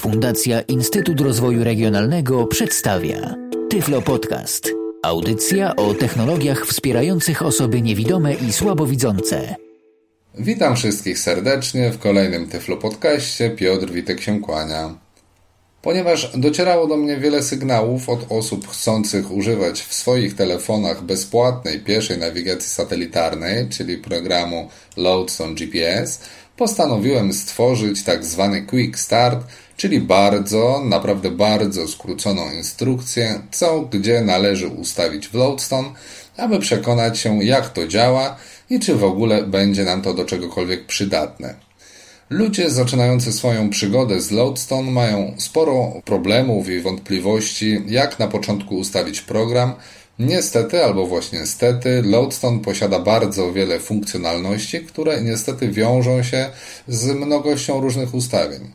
Fundacja Instytut Rozwoju Regionalnego przedstawia Tyflo Podcast. Audycja o technologiach wspierających osoby niewidome i słabowidzące. Witam wszystkich serdecznie w kolejnym Tyflo Podcaście. Piotr Witek się kłania. Ponieważ docierało do mnie wiele sygnałów od osób chcących używać w swoich telefonach bezpłatnej pieszej nawigacji satelitarnej, czyli programu LoadStone GPS, postanowiłem stworzyć tak zwany Quick Start, czyli naprawdę bardzo skróconą instrukcję, co gdzie należy ustawić w LoadStone, aby przekonać się, jak to działa i czy w ogóle będzie nam to do czegokolwiek przydatne. Ludzie zaczynający swoją przygodę z LoadStone mają sporo problemów i wątpliwości, jak na początku ustawić program. Niestety, albo właśnie stety, LoadStone posiada bardzo wiele funkcjonalności, które niestety wiążą się z mnogością różnych ustawień.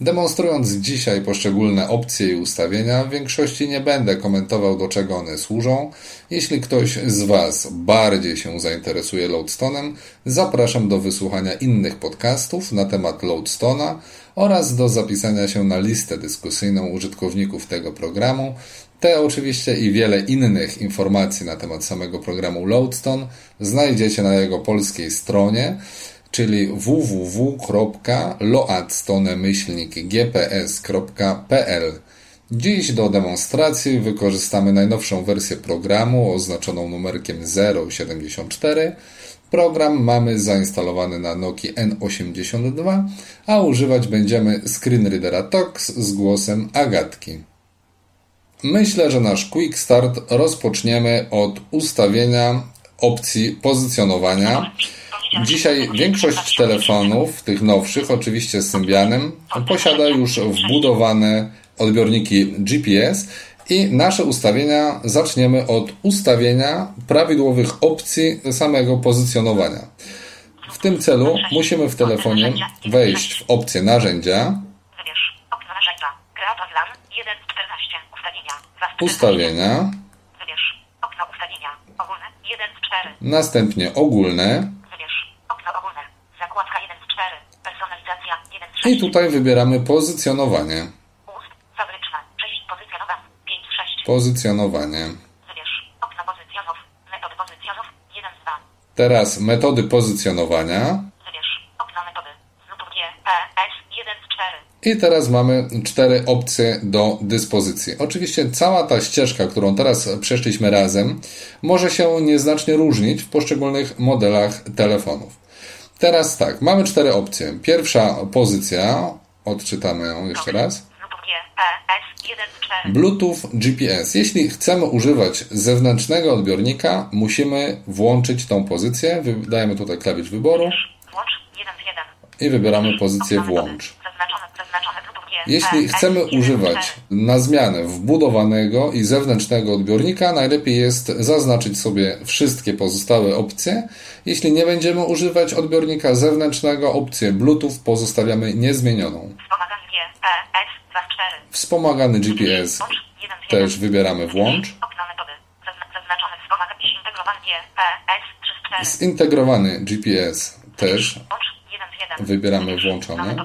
Demonstrując dzisiaj poszczególne opcje i ustawienia, w większości nie będę komentował, do czego one służą. Jeśli ktoś z Was bardziej się zainteresuje LoadStone'em, zapraszam do wysłuchania innych podcastów na temat LoadStone'a oraz do zapisania się na listę dyskusyjną użytkowników tego programu. Te oczywiście i wiele innych informacji na temat samego programu LoadStone znajdziecie na jego polskiej stronie, czyli www.loadstone-gps.pl. Dziś do demonstracji wykorzystamy najnowszą wersję programu oznaczoną numerkiem 074. Program mamy zainstalowany na Nokii N82, a używać będziemy screenreadera Tox z głosem Agatki. Myślę, że nasz Quick Start rozpoczniemy od ustawienia opcji pozycjonowania. Dzisiaj większość telefonów, tych nowszych, oczywiście z Symbianem, posiada już wbudowane odbiorniki GPS i nasze ustawienia zaczniemy od ustawienia prawidłowych opcji samego pozycjonowania. W tym celu musimy w telefonie wejść w opcję narzędzia, ustawienia, następnie ogólne, i tutaj wybieramy pozycjonowanie. Pozycjonowanie. Teraz metody pozycjonowania. I teraz mamy 4 opcje do dyspozycji. Oczywiście cała ta ścieżka, którą teraz przeszliśmy razem, może się nieznacznie różnić w poszczególnych modelach telefonów. Teraz tak, mamy 4 opcje. Pierwsza pozycja, odczytamy ją jeszcze raz. Bluetooth GPS. Jeśli chcemy używać zewnętrznego odbiornika, musimy włączyć tą pozycję. Dajemy tutaj klawisz wyboru i wybieramy pozycję włącz. Jeśli chcemy używać na zmianę wbudowanego i zewnętrznego odbiornika, najlepiej jest zaznaczyć sobie wszystkie pozostałe opcje. Jeśli nie będziemy używać odbiornika zewnętrznego, opcję Bluetooth pozostawiamy niezmienioną. Wspomagany GPS też wybieramy włącz. Zintegrowany GPS też wybieramy włączony.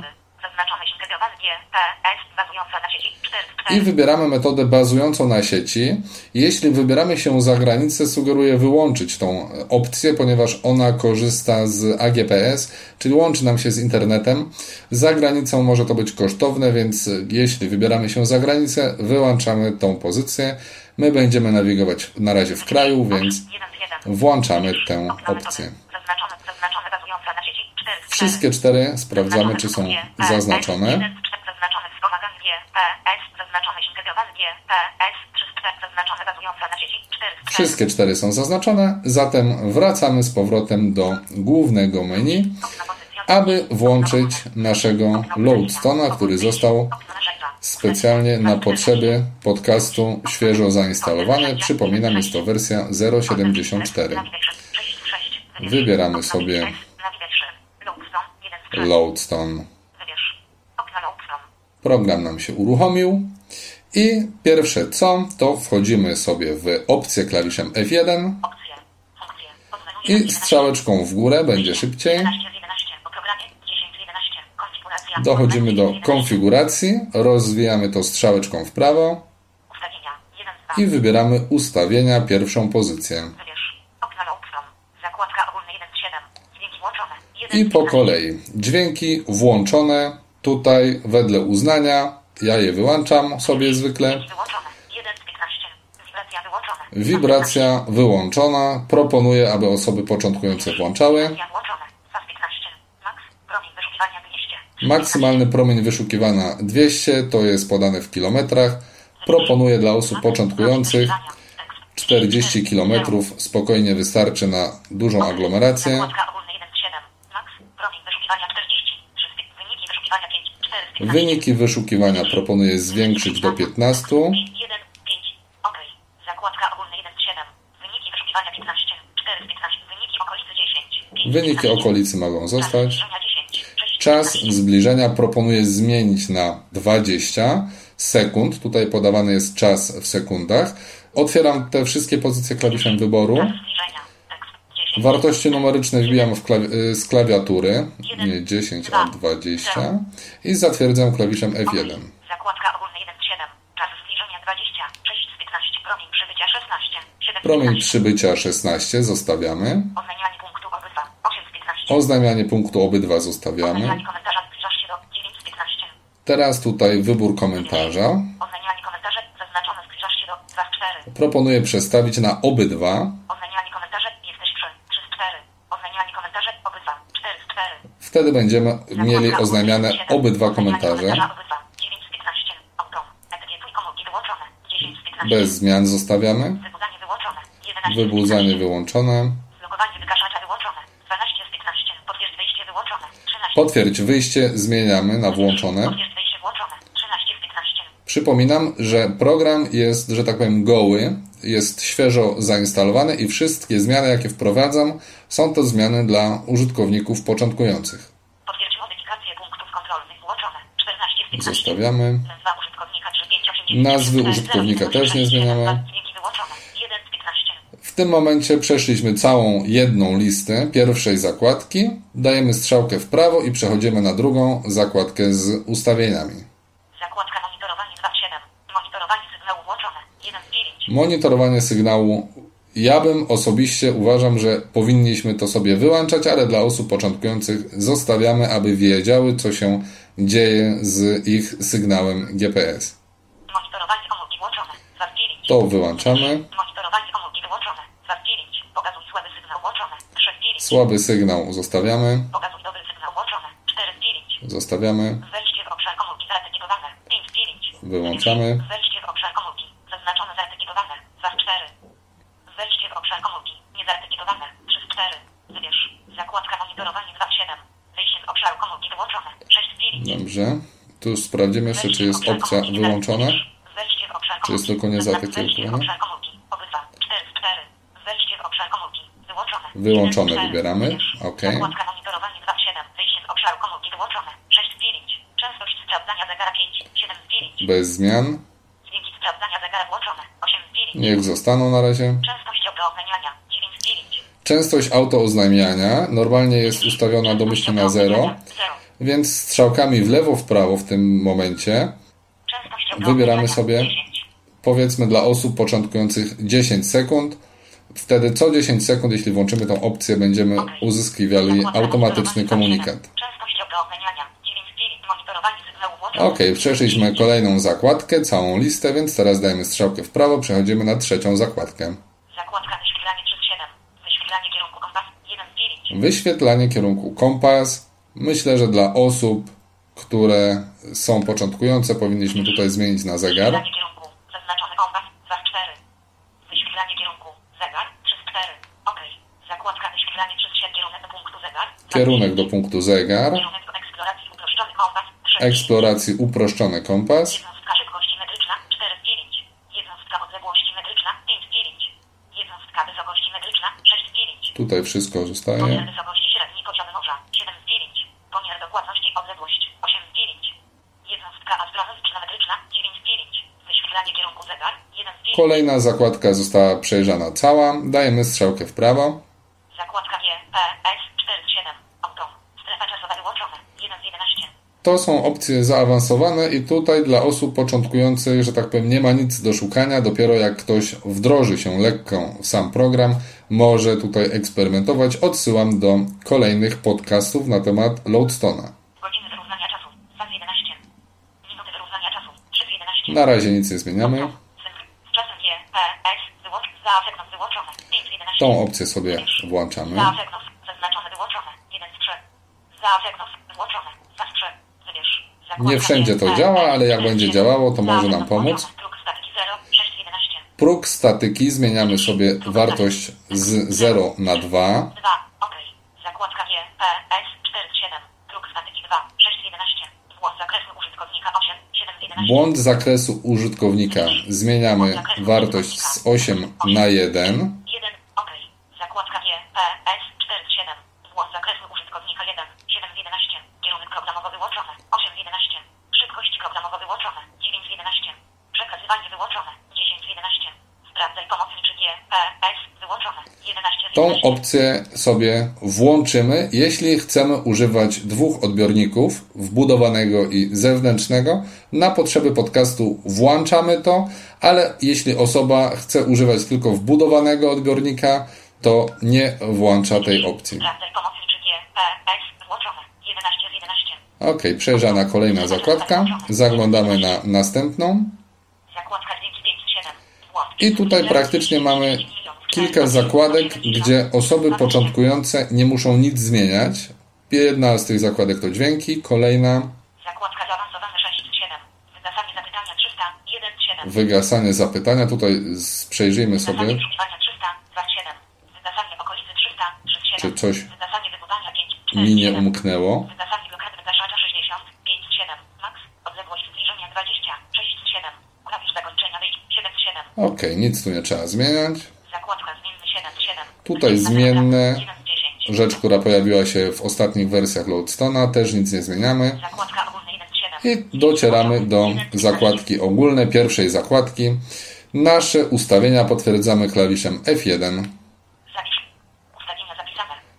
I wybieramy metodę bazującą na sieci. Jeśli wybieramy się za granicę, sugeruję wyłączyć tą opcję, ponieważ ona korzysta z AGPS, czyli łączy nam się z internetem. Za granicą może to być kosztowne, więc jeśli wybieramy się za granicę, wyłączamy tą pozycję. My będziemy nawigować na razie w kraju, więc włączamy tę opcję. Wszystkie 4 sprawdzamy, czy są zaznaczone. Wszystkie 4 są zaznaczone, zatem wracamy z powrotem do głównego menu, aby włączyć naszego LoadStone'a, który został specjalnie na potrzeby podcastu świeżo zainstalowany. Przypominam, jest to wersja 0.74. Wybieramy sobie LoadStone. Program nam się uruchomił i pierwsze co, to wchodzimy sobie w opcję klawiszem F1 i strzałeczką w górę, będzie szybciej. Dochodzimy do konfiguracji, rozwijamy to strzałeczką w prawo i wybieramy ustawienia, pierwszą pozycję. I po kolei dźwięki włączone, tutaj wedle uznania, ja je wyłączam sobie zwykle. Wibracja wyłączona, proponuję, aby osoby początkujące włączały. Maksymalny promień wyszukiwania 200, to jest podane w kilometrach. Proponuję dla osób początkujących 40 km, spokojnie wystarczy na dużą aglomerację. Wyniki wyszukiwania proponuję zwiększyć do 15. Wyniki okolicy mogą zostać. Czas zbliżenia proponuję zmienić na 20 sekund. Tutaj podawany jest czas w sekundach. Otwieram te wszystkie pozycje klawiszem wyboru. Wartości numeryczne wbijam z klawiatury, nie 10, a 20 i zatwierdzam klawiszem F1. Promień przybycia 16 zostawiamy. Oznajmianie punktu obydwa zostawiamy. Teraz tutaj wybór komentarza. Proponuję przestawić na obydwa. Wtedy będziemy mieli oznajmiane obydwa komentarze. Bez zmian zostawiamy. Wybudzanie wyłączone. Potwierdź wyjście zmieniamy na włączone. Przypominam, że program jest, że tak powiem, goły, jest świeżo zainstalowany i wszystkie zmiany, jakie wprowadzam, są to zmiany dla użytkowników początkujących. Potwierdź modyfikację punktów kontrolnych włączone. 14 zostawiamy. Nazwy użytkownika też nie zmieniamy. W tym momencie przeszliśmy całą jedną listę pierwszej zakładki, dajemy strzałkę w prawo i przechodzimy na drugą zakładkę z ustawieniami. Zakładka monitorowanie 2.7. Monitorowanie sygnału włączone 1.9. Monitorowanie sygnału, ja bym osobiście uważam, że powinniśmy to sobie wyłączać, ale dla osób początkujących zostawiamy, aby wiedziały, co się dzieje z ich sygnałem GPS. Monitorowanie omugi włączone 2.9. To wyłączamy. Słaby sygnał zostawiamy. Pokazuj dobry sygnał włączony. 4.9. Zostawiamy. Wejdźcie w obszar komórki zaetykietowane. 5.9. Wyłączamy. Wejdźcie w obszar komórki. Zaznaczone zaetykietowane. 2.4. Wejdźcie w obszar komórki. Niezaetykietowane. 3.4. Wybierz. Zakładka monitorowanie 2.7. Wyjście z obszaru komórki wyłączone. 6.9. Dobrze. Tu sprawdzimy jeszcze, czy jest opcja wyłączona. Wejdźcie w obszar komórki. Czy jest tylko niezaetykietowane. Wyłączone wybieramy. OK. Zakładka monitorowanie 2.7. Wyjście z obszaru komórki wyłączone. 6.9. Częstość sprawdzania zegara 5. 7.9. Bez zmian. Dźwięki sprawdzania zegara włączone. 8.9. Niech zostaną na razie. Częstość autooznajmiania 9.9. Częstość autooznajmiania normalnie jest ustawiona domyślnie na 0, więc strzałkami w lewo, w prawo w tym momencie wybieramy sobie, powiedzmy dla osób początkujących 10 sekund. Wtedy co 10 sekund, jeśli włączymy tą opcję, będziemy uzyskiwali automatyczny komunikat. OK, przeszliśmy kolejną zakładkę, całą listę, więc teraz dajemy strzałkę w prawo, przechodzimy na trzecią zakładkę. Zakładka wyświetlanie 37. Wyświetlanie kierunku kompas 1.9. Wyświetlanie kierunku kompas. Myślę, że dla osób, które są początkujące, powinniśmy tutaj zmienić na zegar. Kierunek do punktu zegar. Eksploracji uproszczony kompas. Jednostka szybkości metryczna 4.9. Jednostka odległości metryczna 5.9. Jednostka wysokości metryczna 6.9. Tutaj wszystko zostaje. Pomiar wysokości średniej kociany noża 7.9. Pomiar dokładności odległość 8.9. Jednostka astronomiczna metryczna 9.9. Wyświetlanie kierunku zegar 1.9. Kolejna zakładka została przejrzana cała. Dajemy strzałkę w prawo. to są opcje zaawansowane i tutaj dla osób początkujących, że tak powiem, nie ma nic do szukania. Dopiero jak ktoś wdroży się lekko w sam program, może tutaj eksperymentować. Odsyłam do kolejnych podcastów na temat Loadstone'a. Godziny wyrównania czasu. Czas 11. Minuty wyrównania czasu. 3:11. Na razie nic nie zmieniamy. Tą opcję sobie włączamy. Nie wszędzie to działa, ale jak będzie działało, to może nam pomóc. Próg statyki zmieniamy sobie wartość z 0 na 2. Błąd zakresu użytkownika zmieniamy wartość z 8 na 1. Tą opcję sobie włączymy, jeśli chcemy używać dwóch odbiorników, wbudowanego i zewnętrznego. Na potrzeby podcastu włączamy to, ale jeśli osoba chce używać tylko wbudowanego odbiornika, to nie włącza tej opcji. Ok, przejeżdżana kolejna zakładka. Zaglądamy na następną. I tutaj praktycznie mamy kilka zakładek, gdzie osoby początkujące nie muszą nic zmieniać. Jedna z tych zakładek to dźwięki, kolejna wygasanie zapytania. Tutaj przejrzyjmy sobie, czy coś mi nie umknęło. Ok, nic tu nie trzeba zmieniać. Tutaj zmienne, rzecz, która pojawiła się w ostatnich wersjach Loadstone'a, też nic nie zmieniamy. I docieramy do zakładki ogólne, pierwszej zakładki. Nasze ustawienia potwierdzamy klawiszem F1.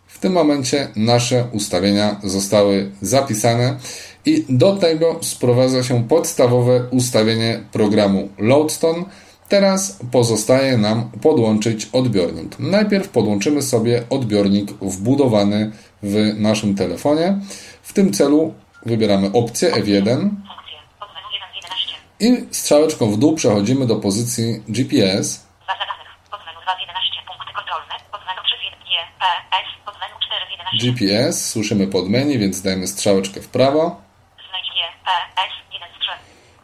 W tym momencie nasze ustawienia zostały zapisane i do tego sprowadza się podstawowe ustawienie programu Loadstone. Teraz pozostaje nam podłączyć odbiornik. Najpierw podłączymy sobie odbiornik wbudowany w naszym telefonie. W tym celu wybieramy opcję F1 i strzałeczką w dół przechodzimy do pozycji GPS. GPS, słyszymy podmenu, więc dajemy strzałeczkę w prawo.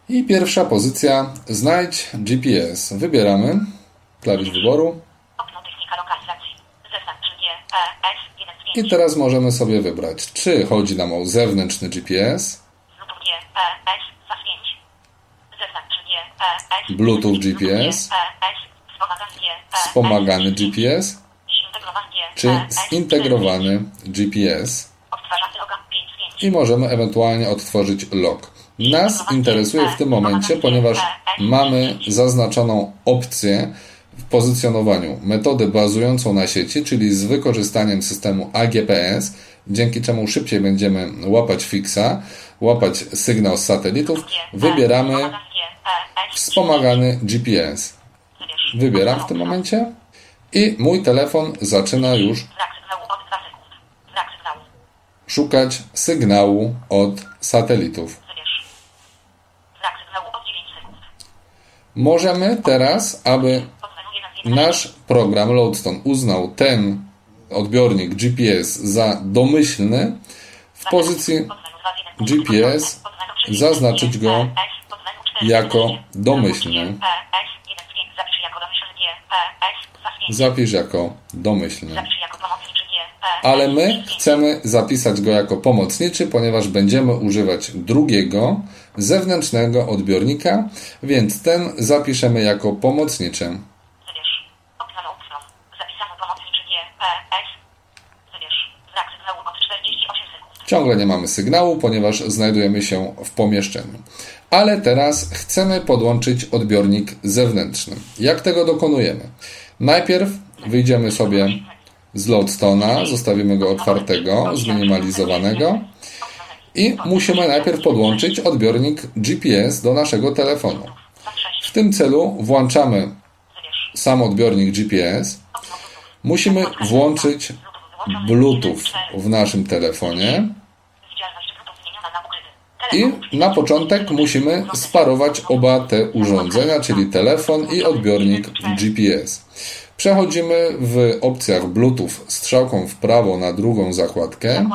I pierwsza pozycja, znajdź GPS. Wybieramy klawisz wyboru. I teraz możemy sobie wybrać, czy chodzi nam o zewnętrzny GPS, Bluetooth GPS, wspomagany GPS, czy zintegrowany GPS. I możemy ewentualnie odtworzyć log. Nas interesuje w tym momencie, ponieważ mamy zaznaczoną opcję w pozycjonowaniu, metodę bazującą na sieci, czyli z wykorzystaniem systemu AGPS, dzięki czemu szybciej będziemy łapać fixa, łapać sygnał z satelitów. Wybieramy wspomagany GPS. Wybieram w tym momencie i mój telefon zaczyna już szukać sygnału od satelitów. Możemy teraz, aby nasz program Loadstone uznał ten odbiornik GPS za domyślny, w pozycji GPS zaznaczyć go jako domyślny. Zapisz jako domyślny. Ale my chcemy zapisać go jako pomocniczy, ponieważ będziemy używać drugiego, zewnętrznego odbiornika, więc ten zapiszemy jako pomocniczy. Ciągle nie mamy sygnału, ponieważ znajdujemy się w pomieszczeniu. Ale teraz chcemy podłączyć odbiornik zewnętrzny. Jak tego dokonujemy? Najpierw wyjdziemy sobie z Loadstone'a, zostawimy go otwartego, zminimalizowanego i musimy najpierw podłączyć odbiornik GPS do naszego telefonu. W tym celu włączamy sam odbiornik GPS. Musimy włączyć Bluetooth w naszym telefonie i na początek musimy sparować oba te urządzenia, czyli telefon i odbiornik GPS. Przechodzimy w opcjach Bluetooth strzałką w prawo na drugą zakładkę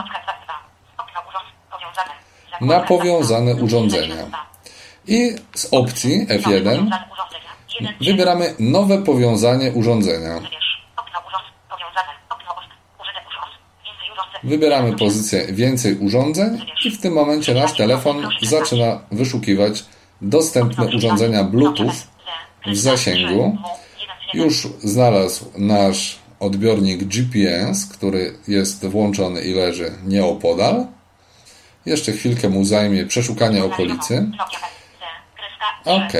na powiązane urządzenia i z opcji F1 wybieramy nowe powiązanie urządzenia. Wybieramy pozycję więcej urządzeń i w tym momencie nasz telefon zaczyna wyszukiwać dostępne urządzenia Bluetooth w zasięgu. Już znalazł nasz odbiornik GPS, który jest włączony i leży nieopodal. Jeszcze chwilkę mu zajmie przeszukanie okolicy. OK.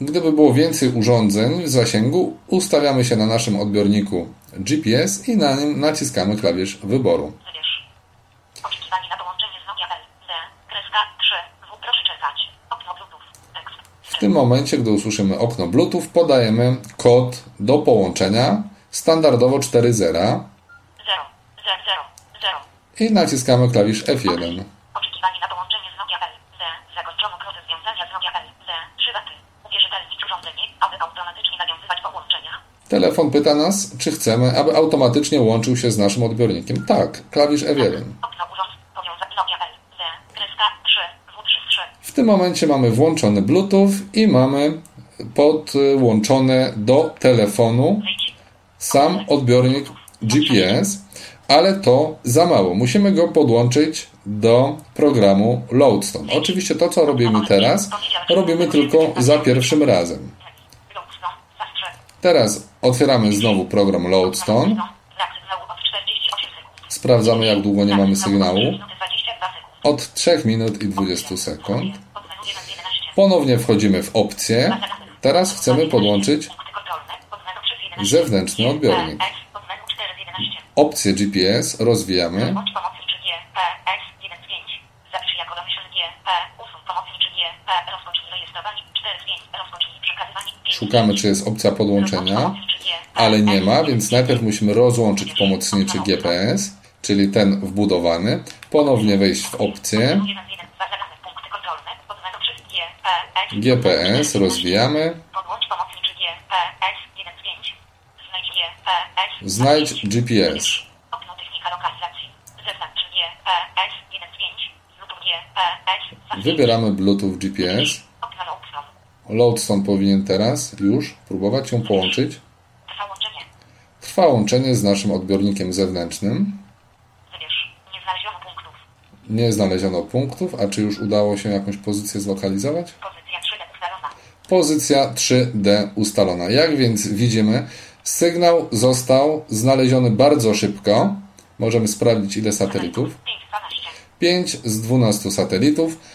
Gdyby było więcej urządzeń w zasięgu, ustawiamy się na naszym odbiorniku GPS i na nim naciskamy klawisz wyboru. W tym momencie, gdy usłyszymy okno Bluetooth, podajemy kod do połączenia, standardowo 4.0 i naciskamy klawisz F1. Telefon pyta nas, czy chcemy, aby automatycznie łączył się z naszym odbiornikiem. Tak, klawisz F1. W tym momencie mamy włączony Bluetooth i mamy podłączony do telefonu sam odbiornik GPS, ale to za mało. Musimy go podłączyć do programu LoadStone. Oczywiście to, co robimy teraz, robimy tylko za pierwszym razem. Teraz otwieramy znowu program LoadStone. Sprawdzamy, jak długo nie mamy sygnału. Od 3 minut i 20 sekund. Ponownie wchodzimy w opcję. Teraz chcemy podłączyć zewnętrzny odbiornik. Opcję GPS rozwijamy. Szukamy, czy jest opcja podłączenia, ale nie ma, więc najpierw musimy rozłączyć pomocniczy GPS, czyli ten wbudowany, ponownie wejść w opcję, GPS rozwijamy, znajdź GPS, wybieramy Bluetooth GPS, LoadStone powinien teraz już próbować ją połączyć. Trwa łączenie z naszym odbiornikiem zewnętrznym. Nie znaleziono punktów. A czy już udało się jakąś pozycję zlokalizować? Pozycja 3D ustalona. Jak więc widzimy, sygnał został znaleziony bardzo szybko. Możemy sprawdzić, ile satelitów. 5 z 12 satelitów.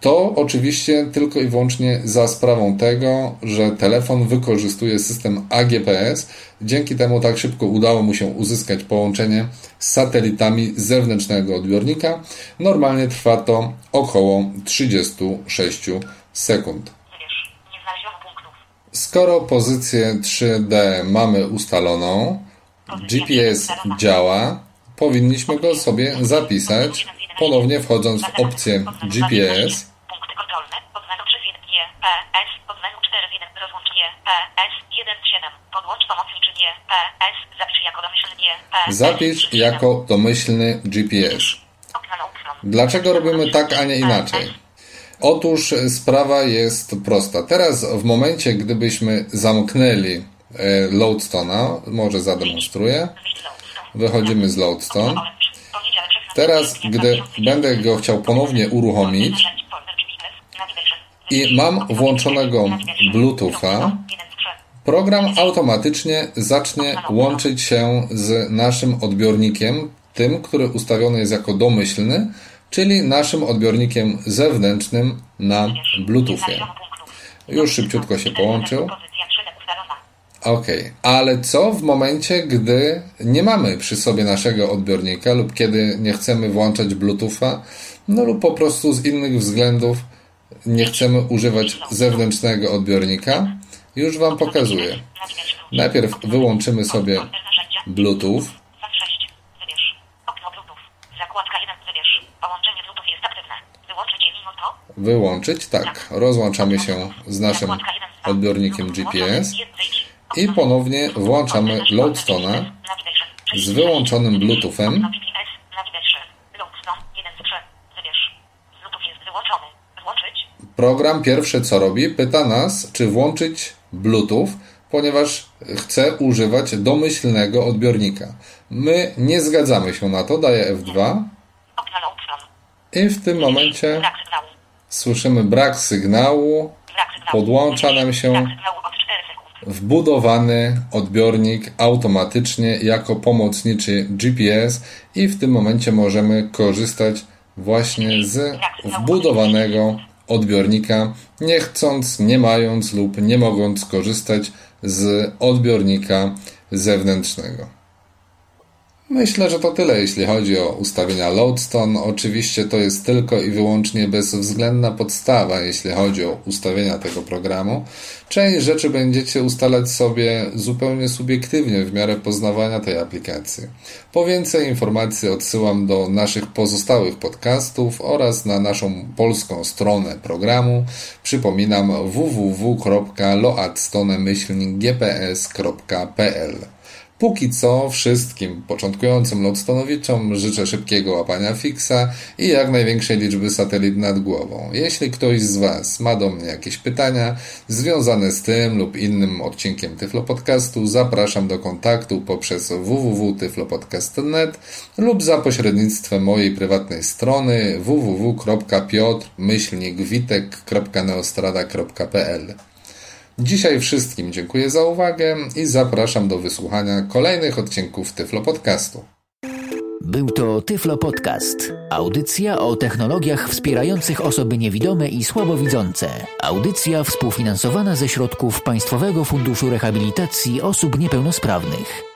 To oczywiście tylko i wyłącznie za sprawą tego, że telefon wykorzystuje system AGPS. Dzięki temu tak szybko udało mu się uzyskać połączenie z satelitami zewnętrznego odbiornika. Normalnie trwa to około 36 sekund. Skoro pozycję 3D mamy ustaloną, GPS działa, powinniśmy go sobie zapisać. Ponownie wchodząc w opcję GPS, zapisz jako domyślny GPS. Dlaczego robimy tak, a nie inaczej? Otóż sprawa jest prosta. Teraz w momencie, gdybyśmy zamknęli LoadStone'a, może zademonstruję, wychodzimy z LoadStone. Teraz, gdy będę go chciał ponownie uruchomić i mam włączonego Bluetootha, program automatycznie zacznie łączyć się z naszym odbiornikiem, tym, który ustawiony jest jako domyślny, czyli naszym odbiornikiem zewnętrznym na Bluetoothie. Już szybciutko się połączył. Okej, ale co w momencie, gdy nie mamy przy sobie naszego odbiornika lub kiedy nie chcemy włączać Bluetootha, no lub po prostu z innych względów nie chcemy używać zewnętrznego odbiornika? Już Wam pokazuję. Najpierw wyłączymy sobie Bluetooth. Wyłączyć, tak. Rozłączamy się z naszym odbiornikiem GPS i ponownie włączamy LoadStone'a z wyłączonym Bluetoothem. Program pierwsze co robi, pyta nas, czy włączyć Bluetooth, ponieważ chce używać domyślnego odbiornika. My nie zgadzamy się na to, daję F2 i w tym momencie słyszymy brak sygnału, podłącza nam się wbudowany odbiornik automatycznie jako pomocniczy GPS i w tym momencie możemy korzystać właśnie z wbudowanego odbiornika, nie chcąc, nie mając lub nie mogąc korzystać z odbiornika zewnętrznego. Myślę, że to tyle, jeśli chodzi o ustawienia LoadStone. Oczywiście to jest tylko i wyłącznie bezwzględna podstawa, jeśli chodzi o ustawienia tego programu. Część rzeczy będziecie ustalać sobie zupełnie subiektywnie w miarę poznawania tej aplikacji. Po więcej informacji odsyłam do naszych pozostałych podcastów oraz na naszą polską stronę programu. Przypominam www.loadstone-gps.pl. Póki co wszystkim początkującym LoadStone'owiczom życzę szybkiego łapania fiksa i jak największej liczby satelit nad głową. Jeśli ktoś z Was ma do mnie jakieś pytania związane z tym lub innym odcinkiem Tyflo Podcastu, zapraszam do kontaktu poprzez www.tyflopodcast.net lub za pośrednictwem mojej prywatnej strony www.piotr-witek.neostrada.pl. Dzisiaj wszystkim dziękuję za uwagę i zapraszam do wysłuchania kolejnych odcinków Tyflo Podcastu. Był to Tyflo Podcast. Audycja o technologiach wspierających osoby niewidome i słabowidzące. Audycja współfinansowana ze środków Państwowego Funduszu Rehabilitacji Osób Niepełnosprawnych.